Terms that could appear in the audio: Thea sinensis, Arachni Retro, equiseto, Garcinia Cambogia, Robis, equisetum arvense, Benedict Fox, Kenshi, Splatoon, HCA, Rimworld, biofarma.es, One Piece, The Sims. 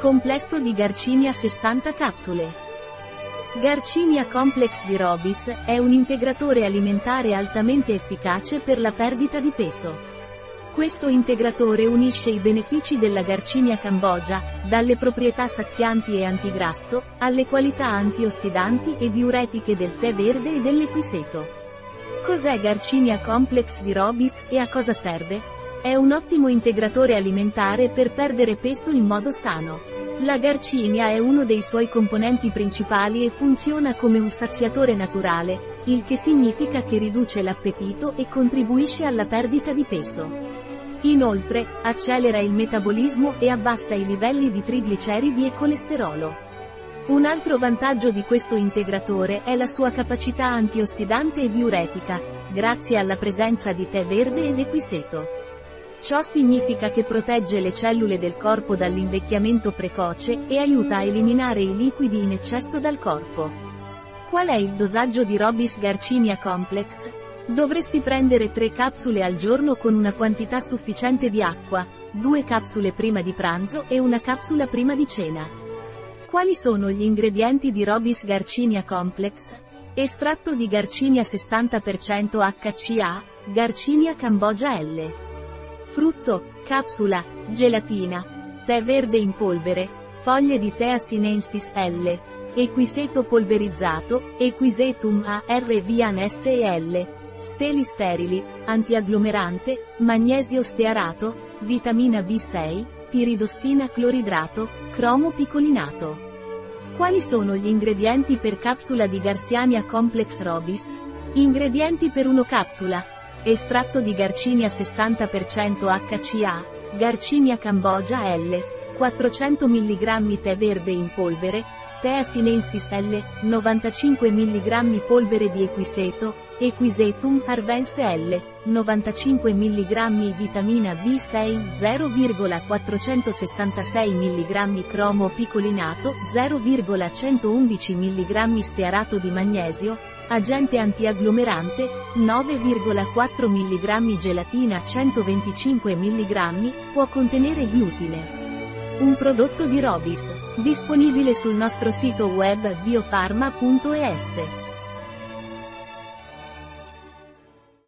Complesso di Garcinia 60 capsule. Garcinia Complex di Robis è un integratore alimentare altamente efficace per la perdita di peso. Questo integratore unisce i benefici della Garcinia Cambogia, dalle proprietà sazianti e antigrasso, alle qualità antiossidanti e diuretiche del tè verde e dell'equiseto. Cos'è Garcinia Complex di Robis e a cosa serve? È un ottimo integratore alimentare per perdere peso in modo sano. La garcinia è uno dei suoi componenti principali e funziona come un saziatore naturale, il che significa che riduce l'appetito e contribuisce alla perdita di peso. Inoltre, accelera il metabolismo e abbassa i livelli di trigliceridi e colesterolo. Un altro vantaggio di questo integratore è la sua capacità antiossidante e diuretica, grazie alla presenza di tè verde ed equiseto. Ciò significa che protegge le cellule del corpo dall'invecchiamento precoce e aiuta a eliminare i liquidi in eccesso dal corpo. Qual è il dosaggio di Robis Garcinia Complex? Dovresti prendere 3 capsule al giorno con una quantità sufficiente di acqua, 2 capsule prima di pranzo e una capsula prima di cena. Quali sono gli ingredienti di Robis Garcinia Complex? Estratto di Garcinia 60% HCA, Garcinia Cambogia L. Frutto, capsula, gelatina, tè verde in polvere, foglie di Thea sinensis L, equiseto polverizzato, equisetum arvense L, steli sterili, antiagglomerante, magnesio stearato, vitamina B6, piridossina cloridrato, cromo picolinato. Quali sono gli ingredienti per capsula di Garcinia Complex Robis? Ingredienti per 1 capsula. Estratto di Garcinia 60% HCA, Garcinia Cambogia L, 400 mg tè verde in polvere, Thea sinensis L, 95 mg polvere di equiseto, equisetum arvense L, 95 mg vitamina B6, 0,466 mg cromo picolinato, 0,111 mg stearato di magnesio, agente antiagglomerante, 9,4 mg gelatina, 125 mg, può contenere glutine. Un prodotto di Robis, disponibile sul nostro sito web biofarma.es.